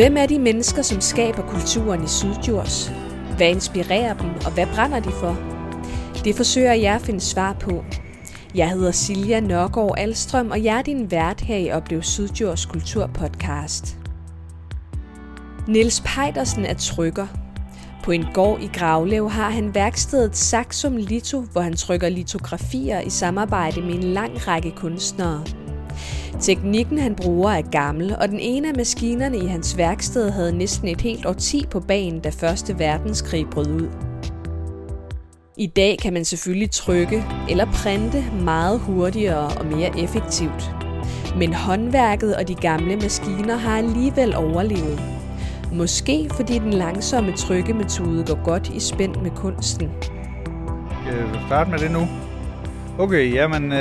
Hvem er de mennesker, som skaber kulturen i Syddjurs? Hvad inspirerer dem, og hvad brænder de for? Det forsøger jeg at finde svar på. Jeg hedder Silja Nørgaard Alstrøm, og jeg er din vært her i Oplev Syddjurs Kulturpodcast. Nils Peidersen er trykker. På en gård i Gravlev har han værkstedet Saxum Litho, hvor han trykker litografier i samarbejde med en lang række kunstnere. Teknikken, han bruger, er gammel, og den ene af maskinerne i hans værksted havde næsten et helt årti på bagen, da 1. verdenskrig brød ud. I dag kan man selvfølgelig trykke eller printe meget hurtigere og mere effektivt. Men håndværket og de gamle maskiner har alligevel overlevet. Måske fordi den langsomme trykkemetode går godt i spænd med kunsten. Skal vi starte med det nu? Okay, jamen...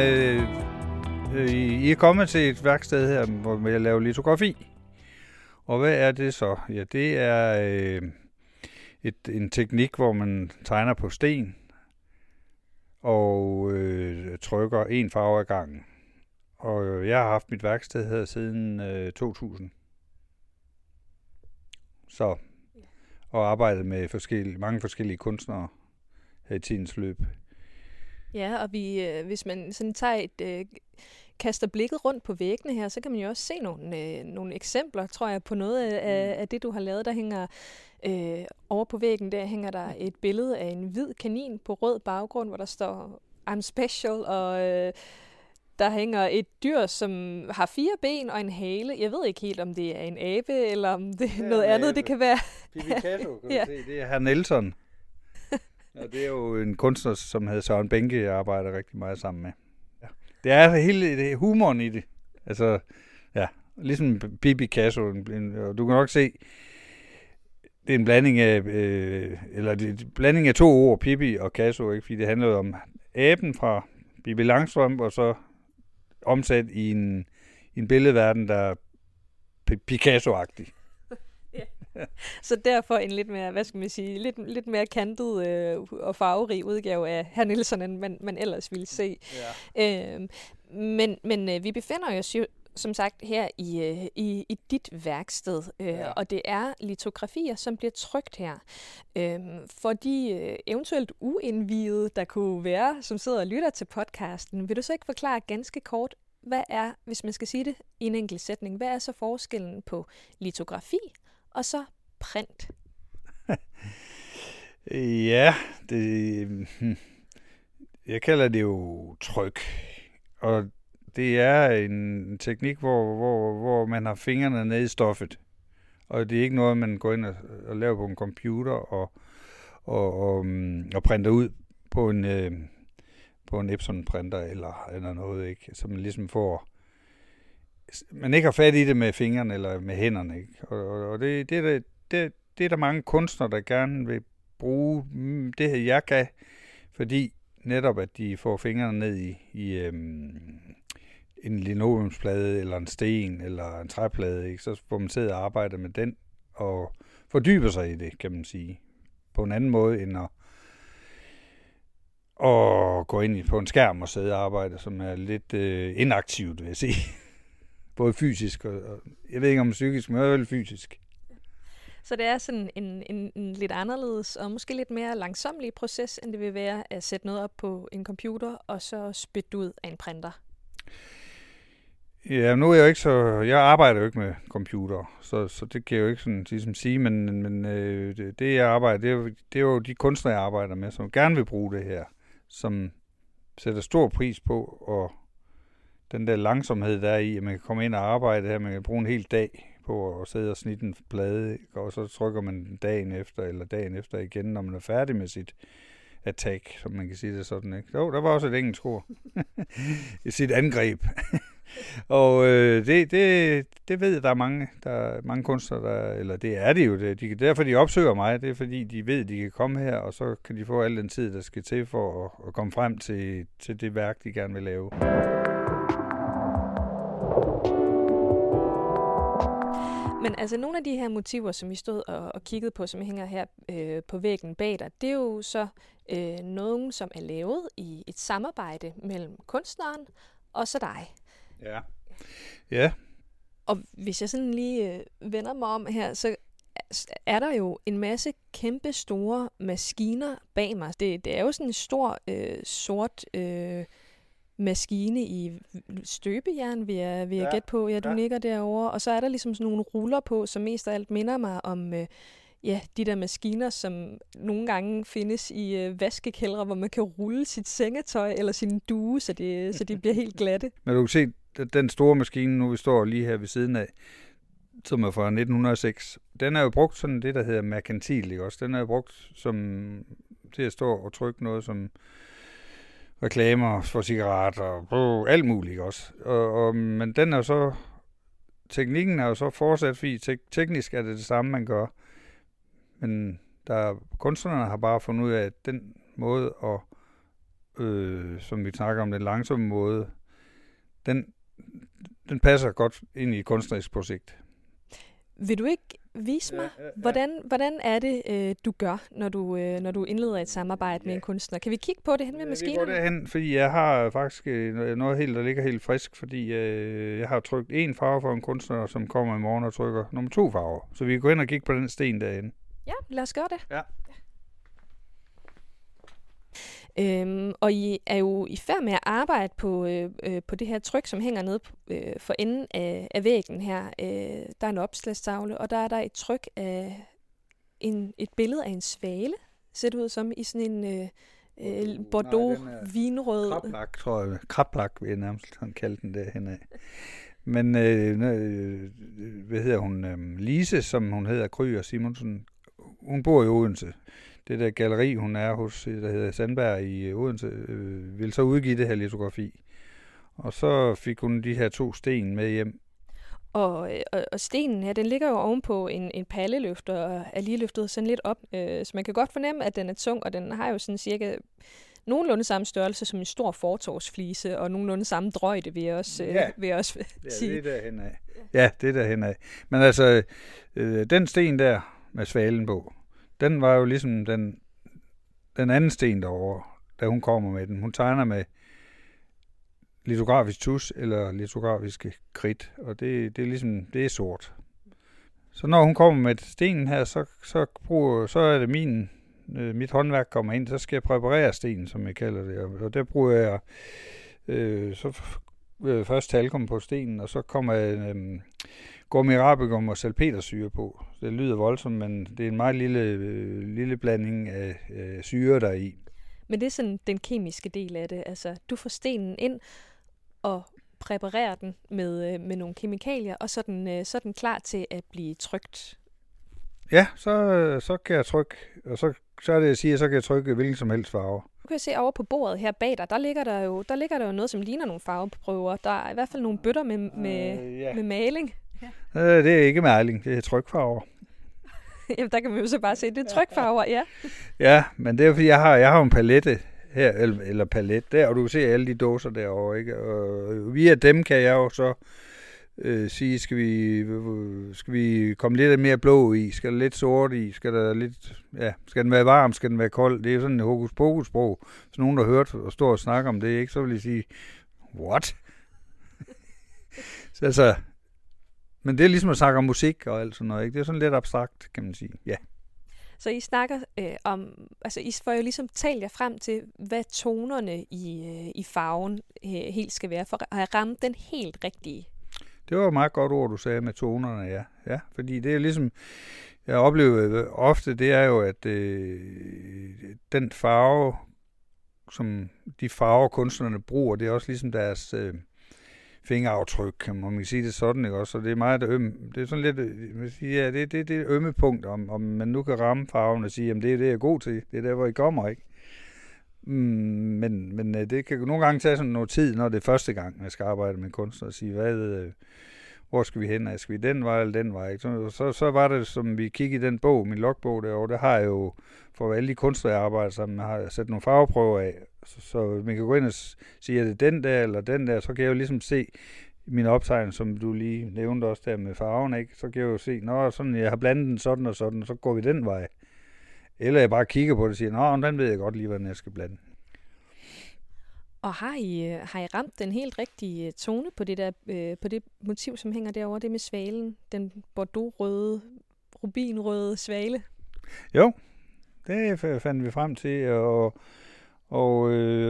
I er kommet til et værksted her, hvor jeg laver litografi. Og hvad er det så? Ja, det er en teknik, hvor man tegner på sten og trykker en farve ad gangen. Og jeg har haft mit værksted her siden 2000. Så. Og arbejdet med mange forskellige kunstnere her i tidens løb. Ja, og hvis man sådan kaster blikket rundt på væggene her, så kan man jo også se nogle eksempler, tror jeg, på noget af det, du har lavet. Der hænger over på væggen, der hænger der et billede af en hvid kanin på rød baggrund, hvor der står "I'm special", og der hænger et dyr, som har 4 ben og en hale. Jeg ved ikke helt, om det er en abe, eller om det er noget andet, det kan være. Pippi Kato, kan du se, det er herr Nelson. Og det er jo en kunstner, som hedder Søren Benke, jeg arbejder rigtig meget sammen med. Ja. Det er hele humoren i det. Altså, ja, ligesom Pippi Kasso. Og du kan nok se, det er en blanding af, to ord, Pippi og Kasso, ikke? Fordi det handler om aben fra Pippi Langstrøm, og så omsat i en billedverden, der er Picasso-agtig. Så derfor en lidt mere, hvad skal man sige, lidt mere kantet og farverig udgave af herr Nielsen, end man ellers ville se. Ja. Men vi befinder os jo, som sagt, her i dit værksted, ja. Og det er litografier, som bliver trykt her. For de eventuelt uindvidede, der kunne være, som sidder og lytter til podcasten, vil du så ikke forklare ganske kort, hvad er, hvis man skal sige det i en enkelt sætning, hvad er så forskellen på litografi og så print? Ja, det, jeg kalder det jo tryk. Og det er en teknik, hvor man har fingrene nede i stoffet. Og det er ikke noget, man går ind og laver på en computer og printer ud på en Epson-printer eller noget, ikke? Så man ligesom får... Man ikke har fat i det med fingrene eller med hænderne, ikke? Og det er der mange kunstnere, der gerne vil bruge det her, jeg kan, fordi netop, at de får fingrene ned i en linoleumsplade eller en sten eller en træplade, ikke? Så får man siddet og arbejder med den og fordyber sig i det, kan man sige, på en anden måde end at gå ind på en skærm og sidde og arbejde, som er lidt inaktivt, vil jeg sige. Både fysisk og jeg ved ikke om psykisk, men vel fysisk. Så det er sådan en lidt anderledes og måske lidt mere langsomlig proces, end det vil være at sætte noget op på en computer og så spytte ud af en printer. Ja, nu er jeg jo ikke så... Jeg arbejder jo ikke med computer, så det kan jeg jo ikke sådan ligesom sige, men det jeg arbejder, det er jo de kunstnere, jeg arbejder med, som gerne vil bruge det her, som sætter stor pris på og den der langsomhed, der er i, at man kan komme ind og arbejde her, man kan bruge en hel dag på at sidde og snitte en plade, og så trykker man den dagen efter igen, når man er færdig med sit attack, som man kan sige det sådan, ikke? Jo, der var også et engelsk ord. Sit angreb. Og det ved der er mange kunstnere, det er de jo, derfor de opsøger mig, det er fordi de ved, de kan komme her, og så kan de få al den tid, der skal til for at komme frem til det værk, de gerne vil lave. Men altså nogle af de her motiver, som vi stod og kiggede på, som hænger her på væggen bag dig, det er jo så nogen, som er lavet i et samarbejde mellem kunstneren og så dig. Ja. Og hvis jeg sådan lige vender mig om her, så er der jo en masse kæmpe store maskiner bag mig. Det er jo sådan en stor sort maskine i støbejern, vil jeg gætte på. Ja, du nikker derovre. Og så er der ligesom sådan nogle ruller på, som mest af alt minder mig om de der maskiner, som nogle gange findes i vaskekældre, hvor man kan rulle sit sengetøj eller sin due, så de bliver helt glatte. Når du kan se den store maskine, nu vi står lige her ved siden af, som er fra 1906, den er jo brugt sådan det, der hedder merkantil, ikke også? Den er jo brugt som, til at stå og trykke noget som reklamer for cigaretter og alt muligt, ikke også? Men den er jo så, teknikken er jo så fortsat, fordi teknisk er det samme, man gør. Men kunstnerne har bare fundet ud af, at den måde, og, som vi snakker om, den langsomme måde, den passer godt ind i et kunstnerisk projekt. Vil du ikke vise mig, hvordan er det, du gør, når du indleder et samarbejde med en kunstner? Kan vi kigge på det hen ved maskinerne? Vi går derhen, fordi jeg har faktisk noget helt, der ligger helt frisk, fordi jeg har trykt en farve for en kunstner, som kommer i morgen og trykker nummer 2 farver. Så vi kan gå hen og kigge på den sten derinde. Ja, lad os gøre det. Ja. Og I er jo i færd med at arbejde på det her tryk, som hænger nede for enden af væggen her. Der er en opslagstavle, og der er der et tryk af et billede af en svale, ser det ud som, i sådan en bordeaux-vinrød. Krablak, tror jeg. Krablak, vil jeg nærmest kalde den derhenad. Men hvad hedder hun? Lise, som hun hedder, Kryer Simonsen, hun bor i Odense. Det der galleri, hun er hos, der hedder Sandberg i Odense, ville så udgive det her litografi. Og så fik hun de her 2 sten med hjem. Og stenen her, den ligger jo ovenpå en palleløfter og er lige løftet sådan lidt op. Så man kan godt fornemme, at den er tung, og den har jo sådan cirka nogenlunde samme størrelse som en stor fortovsflise, og nogenlunde samme drøjde, vil jeg også sige. Ja, det er derhenad. Ja, det er derhenad. Men altså, den sten der med svalen på, den var jo ligesom den anden sten derovre, da hun kommer med den. Hun tegner med litografisk tusch eller litografiske kridt, og det er ligesom, det er sort. Så når hun kommer med stenen her, så er det mit håndværk kommer ind, så skal jeg præparere stenen, som jeg kalder det. Og der bruger jeg først talkum på stenen, og så kommer jeg gummi arabikum og salpetersyre på. Det lyder voldsomt, men det er en meget lille blanding af syre, der er i. Men det er sådan den kemiske del af det. Altså, du får stenen ind og præparerer den med nogle kemikalier, og så er den klar til at blive trykt. Ja, så kan jeg trykke, og så er det, jeg siger, så kan jeg trykke hvilken som helst farve. Du kan se over på bordet her bag dig, der ligger der jo noget, som ligner nogle farveprøver. Der er i hvert fald nogle bøtter med maling. Ja. Det er ikke maling, det er trykfarver. Jamen, der kan man jo så bare se, det er trykfarver, ja. Ja, men det er fordi, jeg har en palette her, eller palet der, og du kan se alle de dåser derovre, ikke? Og via dem kan jeg jo så sige, skal vi komme lidt mere blå i, skal der lidt sort i, skal den være varm, skal den være kold? Det er jo sådan et hokus-pokus-sprog. Så nogen, der har hørt og står og snakker om det, ikke? Så vil de sige, what? Så altså, men det er ligesom at snakke om musik og alt sådan noget, ikke? Det er sådan lidt abstrakt, kan man sige. Ja. Så I snakker om, altså I får jo ligesom talt jer frem til, hvad tonerne i farven helt skal være, for at ramme den helt rigtige. Det var et meget godt ord, du sagde med tonerne, ja. Ja, fordi det er ligesom, jeg oplever ofte, det er jo, at den farve, som de farver kunstnerne bruger, det er også ligesom deres fingeraftryk, må man sige det sådan, ikke også? Og det er meget det er sådan lidt, ja, det er ømme punkt, om man nu kan ramme farven og sige, jamen det er det, jeg er god til, det er der, hvor I kommer, ikke? Men det kan nogle gange tage sådan noget tid, når det er første gang, man skal arbejde med kunstner, og sige, hvor skal vi hen? Skal vi den vej eller den vej? Så var det, som vi kiggede i den bog, min logbog derovre, der har jeg jo, for alle de kunstnere, jeg arbejder sammen, har jeg sat nogle farveprøver af, så man kan gå ind og sige, er det den der eller den der, så kan jeg jo ligesom se mine optegnelser, som du lige nævnte også der med farven, ikke? Så kan jeg jo se, nå, sådan, jeg har blandet den sådan og sådan, så går vi den vej. Eller jeg bare kigger på det og siger, nå, den ved jeg godt lige, hvordan jeg skal blande. Og har I ramt den helt rigtige tone på det der på det motiv, som hænger derovre, det med svalen, den bordeaux-røde, rubinrøde svale? Jo, det fandt vi frem til, og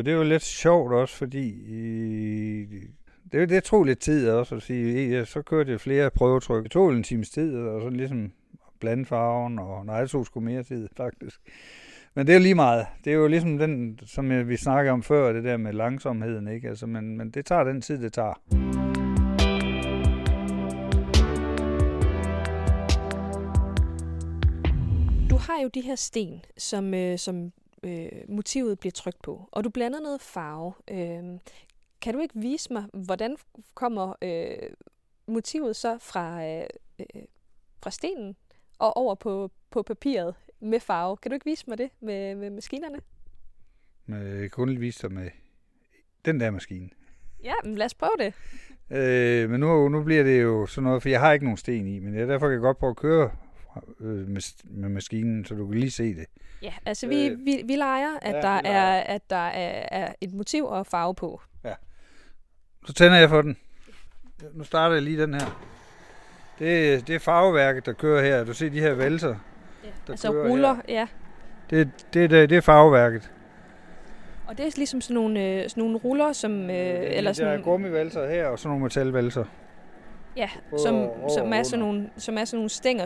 det var lidt sjovt også, fordi det tog lidt tid også at sige, ja, så kørte jeg flere prøvetryk. Det tog en times tid, og så ligesom blande farven, og nej, det tog sgu mere tid faktisk. Men det er jo lige meget. Det er jo ligesom den, som vi snakkede om før, det der med langsomheden, ikke? Altså, men det tager den tid, det tager. Du har jo de her sten, som motivet bliver trykt på, og du blander noget farve. Kan du ikke vise mig, hvordan kommer motivet så fra stenen og over på papiret med farve? Kan du ikke vise mig det med maskinerne? Jeg kan kun vise dig med den der maskine. Ja, men lad os prøve det. Men nu bliver det jo sådan noget, for jeg har ikke nogen sten i, men derfor kan jeg godt prøve at køre med maskinen, så du kan lige se det. Ja, altså vi leger, at der er et motiv og farve på. Ja. Så tænder jeg for den. Nu starter jeg lige den her. Det er farveværket, der kører her. Du ser de her valser. Ja, altså ruller, her. Ja. Det er farveværket. Og det er ligesom sådan nogle ruller, som... eller sådan der er gummivalser her, og sådan nogle metalvalser. Ja, som er sådan nogle stænger,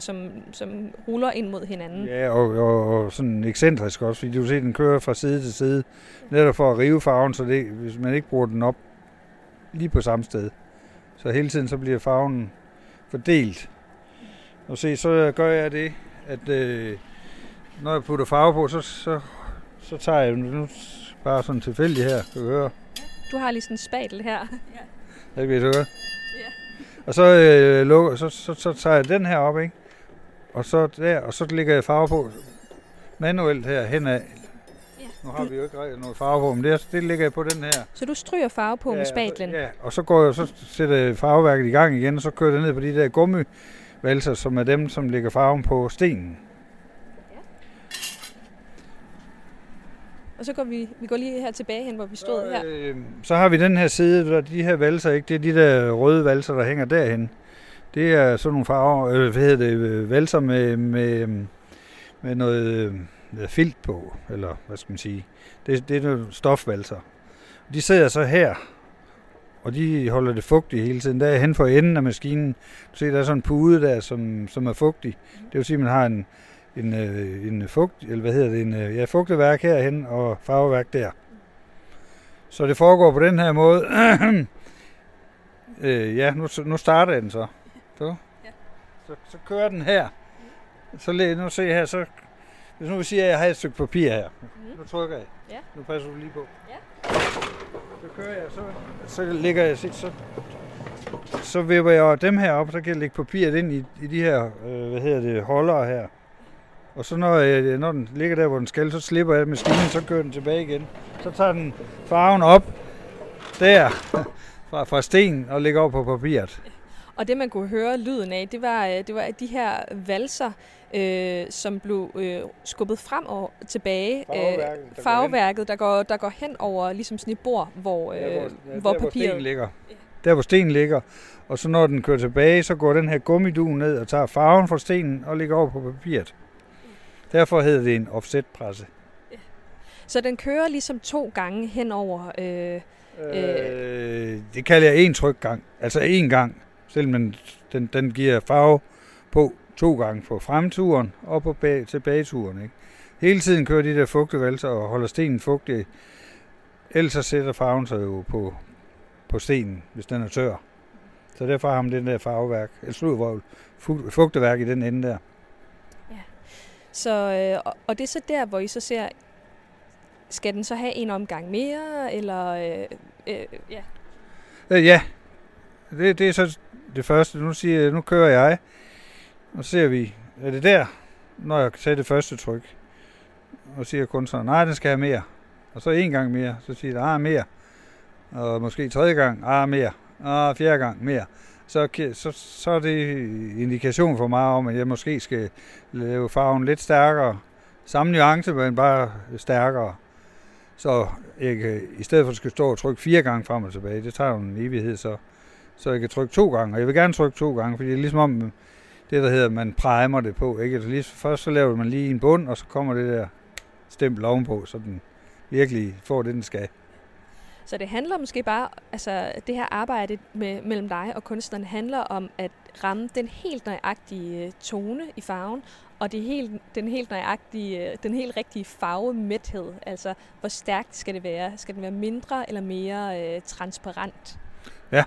som ruller ind mod hinanden. Ja, og sådan ekscentrisk også, fordi du ser, den kører fra side til side. Netop for at rive farven, så det, hvis man ikke bruger den op lige på samme sted. Så hele tiden så bliver farven fordelt. Og se, så gør jeg det, at når jeg putter farve på, så tager jeg nu bare sådan tilfældigt her, kan du høre. Du har lige sådan en spatel her. Ja. Det kan du høre. Ja. Og så tager jeg den her op, ikke? Og så der, og så lægger jeg farve på manuelt her henad. Ja. Nu har vi jo ikke rigtig noget farve på, men det lægger jeg på den her. Så du stryger farve på med spatlen? Ja, og så sætter jeg farveværket i gang igen, og så kører det ned på de der gummivalser, som er dem, som lægger farven på stenen. Ja. Og så går vi går lige her tilbage hen, hvor vi stod her. Så har vi den her side, der de her valser, ikke? Det er de der røde valser, der hænger derhen. Det er sådan nogle farver, valser med noget... filt på, eller hvad skal man sige. Det er nogle stofvalser. De sidder så her, og de holder det fugtigt hele tiden. Der er hen for enden af maskinen. Du ser, der er sådan en pude der, som er fugtig. Det vil sige, at man har en fugt, eller hvad hedder det, fugtet værk herhen og farveværk der. Så det foregår på den her måde. Nu starter den så. Så kører den her. Så nu se her, så hvis nu vi siger, at jeg har et stykke papir her, nu trykker jeg. Ja. Nu passer du lige på. Ja. Så kører jeg, så lægger jeg, så vipper jeg dem her op, så kan jeg lægge papiret ind i de her, holdere her. Og så når den ligger der, hvor den skal, så slipper jeg maskinen, så kører den tilbage igen. Så tager den farven op der fra stenen og lægger op på papiret. Og det, man kunne høre lyden af, det var de her valser, som blev skubbet frem og tilbage. Farveværket, der går hen over ligesom sådan et bord, hvor papiret ligger. Ja. Der, hvor stenen ligger. Og så når den kører tilbage, så går den her gummiduen ned og tager farven fra stenen og ligger over på papiret. Ja. Derfor hedder det en offsetpresse. Ja. Så den kører ligesom 2 gange hen over... det kalder jeg en trykgang. Altså en gang. Selvom den giver farve på 2 gange på fremturen og på tilbageturen. Ikke? Hele tiden kører de der fugtevalser og holder stenen fugtig. Ellers så sætter farven sig jo på stenen, hvis den er tør. Så derfor har man den der farveværk, eller sludvrøvl, fugteværk i den ende der. Ja. Så, og det er så der, hvor I så ser, skal den så have en omgang mere, eller... Ja. Det er så det første. Nu kører jeg, og ser vi, er det der, når jeg tager det første tryk, og siger kunstneren, nej, den skal have mere, og så 1 gang mere, så siger jeg, mere, og måske 3. gang, mere, og 4. gang, mere, så er det indikation for mig om, at jeg måske skal lave farven lidt stærkere, samme nuance, men bare stærkere. Så jeg kan, i stedet for at skulle stå og trykke 4 gange frem og tilbage, det tager jo en evighed, så jeg kan trykke 2 gange. Og jeg vil gerne trykke 2 gange, fordi det er ligesom om det, der hedder, man primer det på. Ikke? Så lige, først så laver man lige en bund, og så kommer det der stempel ovenpå, så den virkelig får det, den skal. Så det handler måske bare, altså det her arbejde mellem dig og kunstneren handler om at ramme den helt nøjagtige tone i farven, og den helt rigtige farvemæthed. Altså, hvor stærkt skal det være? Skal den være mindre eller mere transparent? Ja,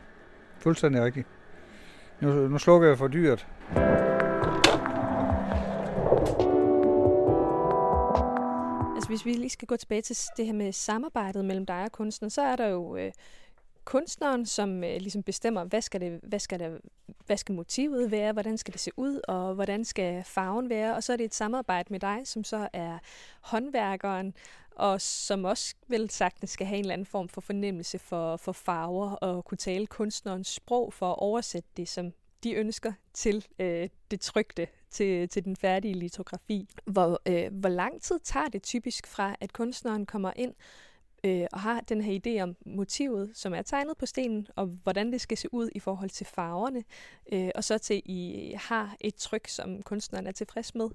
fuldstændig rigtigt. Nu slukker jeg for dyret. Hvis vi lige skal gå tilbage til det her med samarbejdet mellem dig og kunstneren, så er der jo kunstneren, som ligesom bestemmer, hvad skal motivet være, hvordan skal det se ud, og hvordan skal farven være. Og så er det et samarbejde med dig, som så er håndværkeren, og som også vel sagtens skal have en eller anden form for fornemmelse for farver, og kunne tale kunstnerens sprog for at oversætte det, som de ønsker til det trykte, til den færdige litografi. Hvor lang tid tager det typisk fra, at kunstneren kommer ind og har den her idé om motivet, som er tegnet på stenen, og hvordan det skal se ud i forhold til farverne, og så til I har et tryk, som kunstneren er tilfreds med?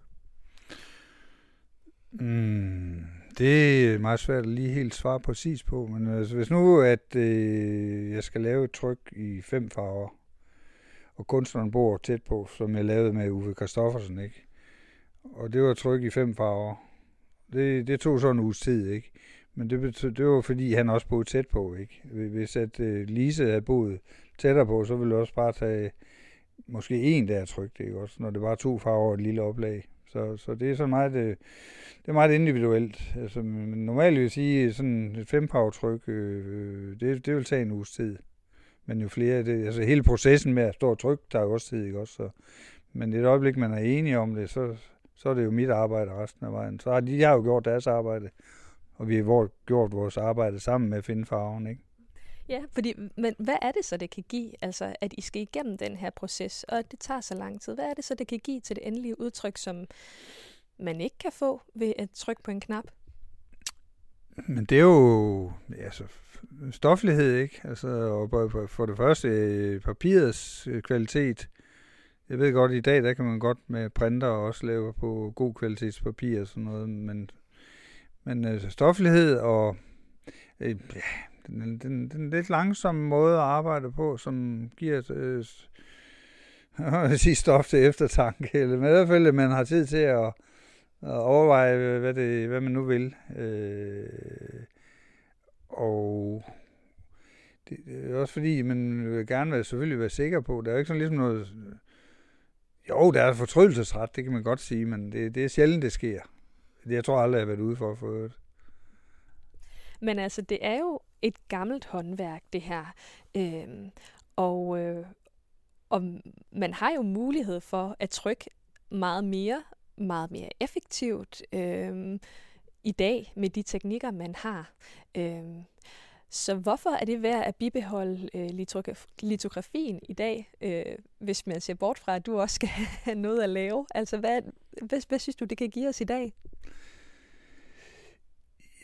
Det er meget svært at lige helt svare præcis på, men altså, hvis nu at jeg skal lave et tryk i 5 farver, og kunstneren bor tæt på, som jeg lavede med Uffe Karstoffersen, ikke? Og det var tryk i 5 farver. Det tog så en uges tid, ikke? Men det var fordi, han også boede tæt på, ikke? Hvis at Lise havde boet tættere på, så ville jeg også bare tage måske 1 der tryk, ikke også? Når det var 2 farver og et lille oplag. Så det er så meget, det er meget individuelt. Altså, normalt vil jeg sige, sådan et 5-farvetryk, det vil tage en uges tid. Men jo flere, altså hele processen med at stå og trykke, der er jo også tid, ikke også? Så, men i et øjeblik, man er enige om det, så er det jo mit arbejde resten af vejen. Så har jo gjort deres arbejde, og vi har gjort vores arbejde sammen med at finde farven, ikke? Ja, men hvad er det så, det kan give, altså at I skal igennem den her proces, og at det tager så lang tid? Hvad er det så, det kan give til det endelige udtryk, som man ikke kan få ved at trykke på en knap? Men det er jo altså, stoflighed, ikke? Altså, og for det første papirets kvalitet. Jeg ved godt, at i dag der kan man godt med printer også lave på god kvalitetspapir og sådan noget, men altså, stoflighed og den lidt langsomme måde at arbejde på, som giver stof til eftertanke, eller i hvert fald, at man har tid til at og overveje, hvad man nu vil. Og det er også fordi, man vil gerne selvfølgelig være sikker på. Der er jo ikke sådan ligesom noget... Jo, der er fortrydelsesret, det kan man godt sige, men det er sjældent, det sker. Jeg tror aldrig, jeg har været ude for at få det. Men altså, det er jo et gammelt håndværk, det her. Og man har jo mulighed for at trykke meget mere effektivt i dag med de teknikker, man har. Så hvorfor er det værd at bibeholde litografien i dag, hvis man ser bort fra, at du også skal have noget at lave? Altså, hvad synes du, det kan give os i dag?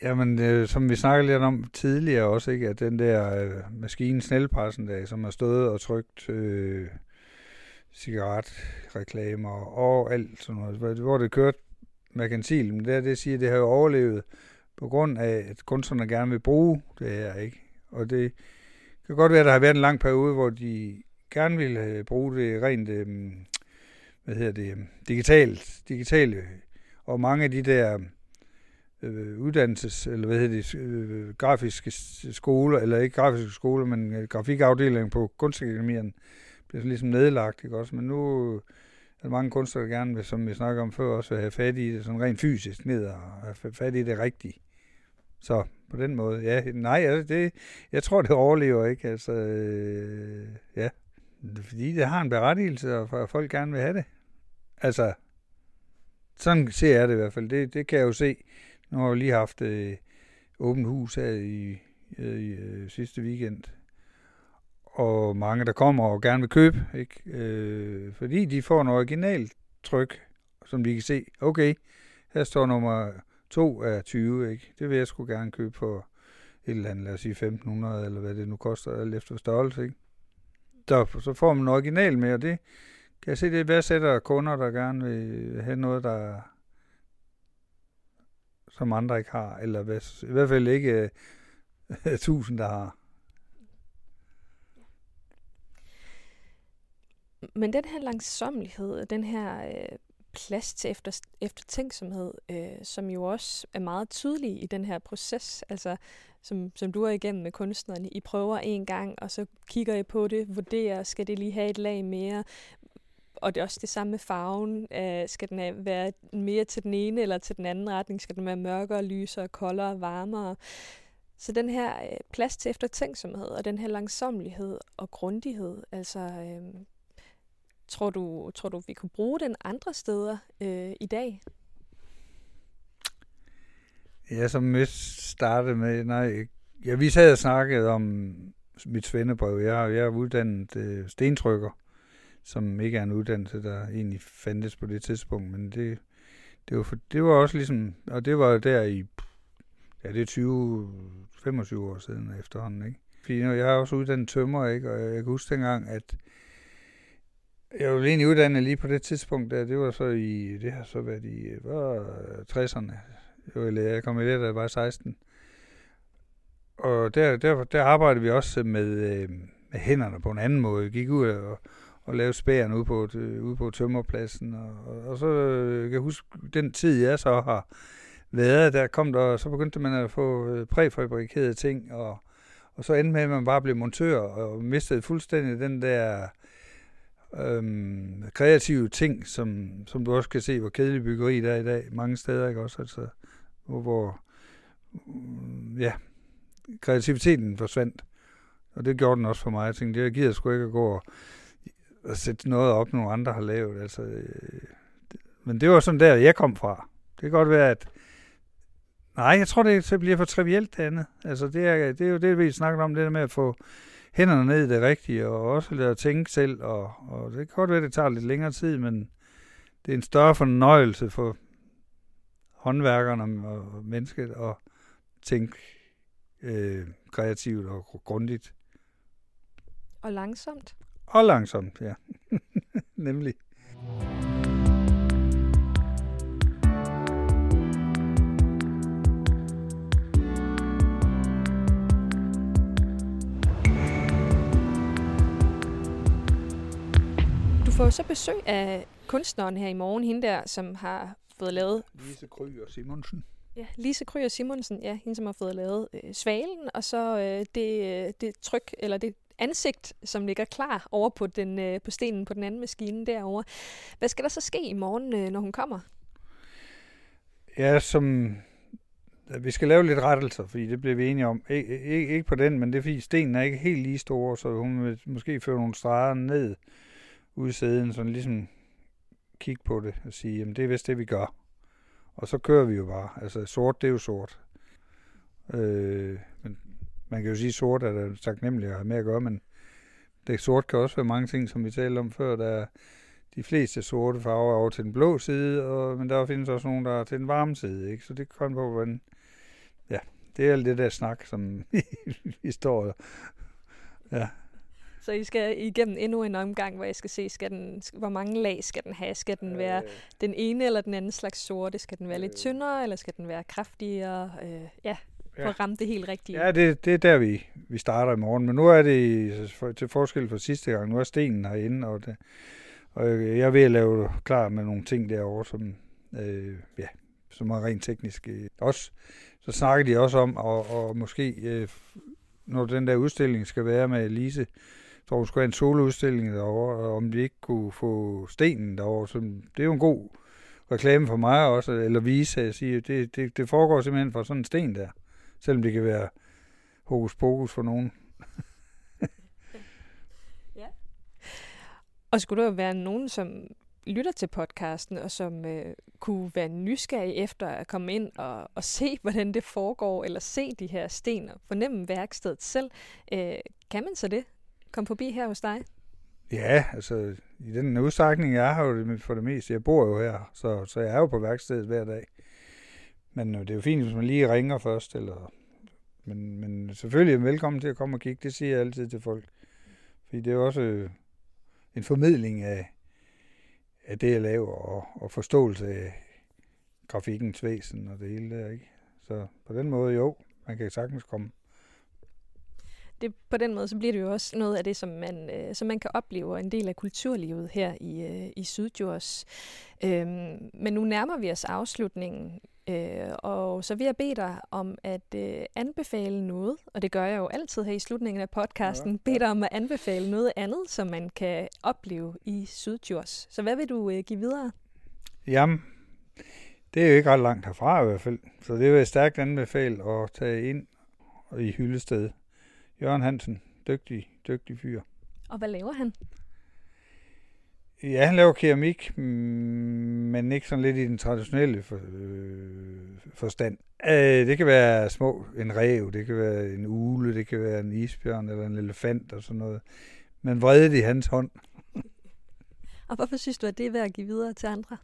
Jamen, som vi snakkede lidt om tidligere også, ikke, at den der maskine, snelpressen der, som har stået og trykt... cigaretreklamer og alt sådan noget, hvor det kørte merkantil, men det siger, at det har overlevet på grund af, at kunstnerne gerne vil bruge det her, ikke? Og det kan godt være, at der har været en lang periode, hvor de gerne ville bruge det rent digitale, og mange af de der grafiske skoler, eller ikke grafiske skoler, men grafikafdelingen på Kunstakademierne, det er ligesom nedlagt, ikke også? Men nu er der mange kunstnere, der gerne vil, som vi snakker om før, også vil have fat i det sådan rent fysisk ned og have fat i det rigtige. Så på den måde, ja. Nej, altså jeg tror, det overlever, ikke? Altså, ja. Fordi det har en berettigelse, og folk gerne vil have det. Altså, sådan ser jeg det i hvert fald. Det kan jeg jo se. Nu har vi lige haft åbent hus her i sidste weekend. Og mange, der kommer og gerne vil købe, ikke? Fordi de får en originalt tryk, som de kan se. Okay, her står nummer To af 20, ikke? Det vil jeg sgu gerne købe for et eller andet, lad os sige 1500, eller hvad det nu koster, alt efter størrelse, ikke? Så får man en original med, og det kan jeg se, det er værdsætter kunder, der gerne vil have noget, der som andre ikke har, eller i hvert fald ikke 1000, der har. Men den her langsommelighed, den her plads til eftertænksomhed, som jo også er meget tydelig i den her proces, altså som du er igennem med kunstnerne. I prøver en gang, og så kigger I på det, vurderer, skal det lige have et lag mere? Og det er også det samme med farven. Skal den være mere til den ene eller til den anden retning? Skal den være mørkere, lysere, koldere, varmere? Så den her plads til eftertænksomhed, og den her langsommelighed og grundighed, altså... Tror du, vi kunne bruge den andre steder i dag? Ja, som jeg startede med, vi sad og snakkede om mit svendebrev. Jeg er uddannet stentrykker, som ikke er en uddannelse, der egentlig fandtes på det tidspunkt, men det var også ligesom, og det var der i, ja, det er 20-25 år siden efterhånden, ikke? Fordi jeg er også uddannet tømrer, ikke? Og jeg kan huske dengang, at jeg var egentlig uddannet lige på det tidspunkt der, det var så i, det har så været i 60'erne, eller jeg kom i det, da jeg var 16. Og der arbejdede vi også med hænderne på en anden måde. Vi gik ud og lavede spæren ude på tømmerpladsen, og så kan jeg huske, den tid jeg så har været, der kom der, så begyndte man at få præfabrikerede ting, og så endte med, at man bare blev montør, og mistede fuldstændig den der... kreative ting, som du også kan se, hvor kedelig byggeri der er i dag, mange steder, ikke også? Altså, hvor kreativiteten forsvandt. Og det gjorde den også for mig. Jeg tænkte, jeg gider sgu ikke at gå og sætte noget op, nogle andre har lavet. Altså, men det var sådan der, jeg kom fra. Det kan godt være, at jeg tror, det bliver for trivielt det andet. Altså, det er jo det, vi snakker om, det der med at få hænderne ned i det rigtige, og også lade tænke selv, og det kan godt være, det tager lidt længere tid, men det er en større fornøjelse for håndværkerne og mennesket at tænke kreativt og grundigt. Og langsomt. Og langsomt, ja. Nemlig. Vi får så besøg af kunstneren her i morgen, hende der, som har fået lavet... Lise Kryer Simonsen. Ja, Lise Kryer Simonsen, ja, hende som har fået lavet svalen, og så det tryk, eller det ansigt, som ligger klar over på, på stenen på den anden maskine derovre. Hvad skal der så ske i morgen, når hun kommer? Ja, vi skal lave lidt rettelser, fordi det bliver vi enige om. Ikke på den, men det er fordi stenen er ikke helt lige stor, så hun vil måske føre nogle streger ned ude i sæden, sådan ligesom kigge på det og sige, jamen det er vist det, vi gør. Og så kører vi jo bare. Altså sort, det er jo sort. Men man kan jo sige, sort er der taknemmeligt at have med at gøre, men det sort kan også være mange ting, som vi talte om før. Der er de fleste sorte farver over til den blå side, men der findes også nogle, der er til den varme side, ikke? Så det kan på, hvordan... Ja, det er alt det der snak, som vi står der. Ja. Så I skal igennem endnu en omgang, hvor jeg skal se, hvor mange lag skal den have? Skal den være den ene eller den anden slags sorte? Skal den være lidt tyndere, eller skal den være kraftigere? For at ramme det helt rigtigt. Ja, det er der, vi starter i morgen. Men nu er det til forskel fra sidste gang. Nu er stenen herinde, og jeg er ved at lave klar med nogle ting derovre, som er rent teknisk. Også, så snakker de også om, og måske når den der udstilling skal være med Lise, så hun skulle have en soloudstilling derovre, og om de ikke kunne få stenen derovre. Så det er jo en god reklame for mig også, eller vise, at jeg siger, det foregår simpelthen fra sådan en sten der, selvom det kan være hokus pokus for nogen. Ja. Og skulle der være nogen, som lytter til podcasten, og som kunne være nysgerrig efter at komme ind og se, hvordan det foregår, eller se de her sten og fornemme værkstedet selv, kan man så det? Kom forbi her hos dig? Ja, altså i den udstrækning, jeg har jo for det meste, jeg bor jo her, så jeg er jo på værkstedet hver dag. Men det er jo fint, hvis man lige ringer først. Eller... Men selvfølgelig velkommen til at komme og kigge. Det siger jeg altid til folk. Fordi det er også en formidling af det, jeg laver, og forståelse af grafikkens væsen og det hele der, ikke? Så på den måde jo, man kan sagtens komme. Det, på den måde, så bliver det jo også noget af det, som man kan opleve, og en del af kulturlivet her i Syddjurs. Men nu nærmer vi os afslutningen, og så vil jeg bede dig om at anbefale noget, og det gør jeg jo altid her i slutningen af podcasten, bede dig om at anbefale noget andet, som man kan opleve i Syddjurs. Så hvad vil du give videre? Jamen, det er jo ikke ret langt herfra i hvert fald, så det vil jeg stærkt anbefale at tage ind i Hyllested. Jørgen Hansen, dygtig fyr. Og hvad laver han? Ja, han laver keramik, men ikke sådan lidt i den traditionelle forstand. Det kan være en ræv, det kan være en ugle, det kan være en isbjørn eller en elefant og sådan noget. Men vredet i hans hånd. Og hvorfor synes du, at det er værd at give videre til andre?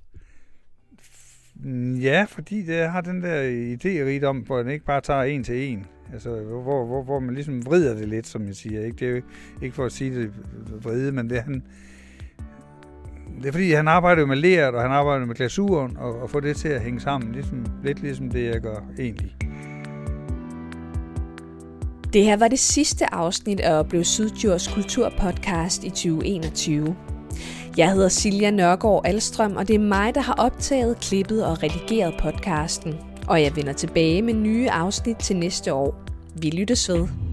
Ja, fordi det har den der idérigdom, hvor den ikke bare tager en til en. Altså, hvor man ligesom vrider det lidt, som jeg siger. Ikke? Det er jo ikke for at sige det vride, men det er fordi, han arbejder jo med leret, og han arbejder med glasuren, og får det til at hænge sammen. Lidt ligesom det, jeg gør egentlig. Det her var det sidste afsnit af at blive Syddjurs Kulturpodcast i 2021. Jeg hedder Silja Nørgaard Alstrøm, og det er mig, der har optaget, klippet og redigeret podcasten. Og jeg vender tilbage med nye afsnit til næste år. Vi lyttes ved.